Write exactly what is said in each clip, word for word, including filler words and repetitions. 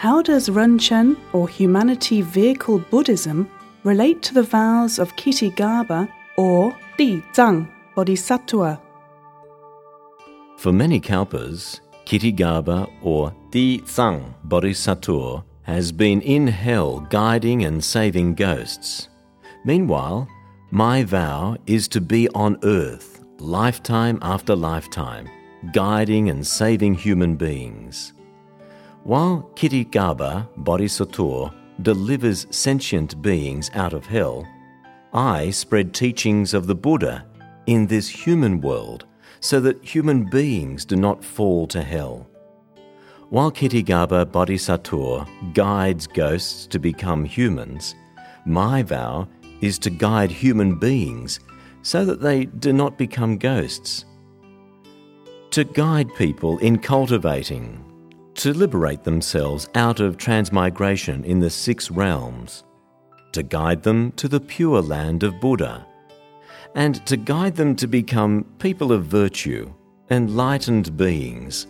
How does Rinchen, or Humanity Vehicle Buddhism, relate to the vows of Ksitigarbha, or Di Zang Bodhisattva? For many Kalpas, Ksitigarbha, or Di Zang Bodhisattva, has been in hell guiding and saving ghosts. Meanwhile, my vow is to be on earth, lifetime after lifetime, guiding and saving human beings. While Ksitigarbha Bodhisattva delivers sentient beings out of hell, I spread teachings of the Buddha in this human world so that human beings do not fall to hell. While Ksitigarbha Bodhisattva guides ghosts to become humans, my vow is to guide human beings so that they do not become ghosts. To guide people in cultivating, to liberate themselves out of transmigration in the six realms, to guide them to the pure land of Buddha, and to guide them to become people of virtue, enlightened beings,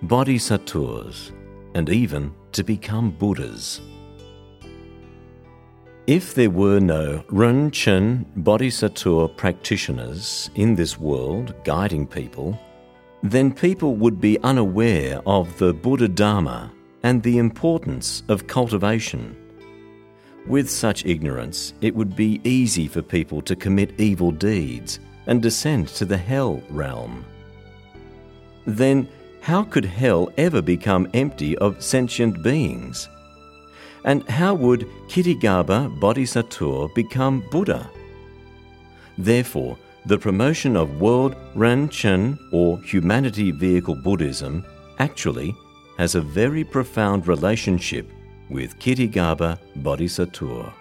bodhisattvas, and even to become Buddhas. If there were no Rinchen Bodhisattva practitioners in this world guiding people, then people would be unaware of the Buddha Dharma and the importance of cultivation. With such ignorance, it would be easy for people to commit evil deeds and descend to the hell realm. Then, how could hell ever become empty of sentient beings? And how would Ksitigarbha Bodhisattva become Buddha? Therefore, the promotion of World Rinchen, or Humanity Vehicle Buddhism, actually has a very profound relationship with Ksitigarbha Bodhisattva.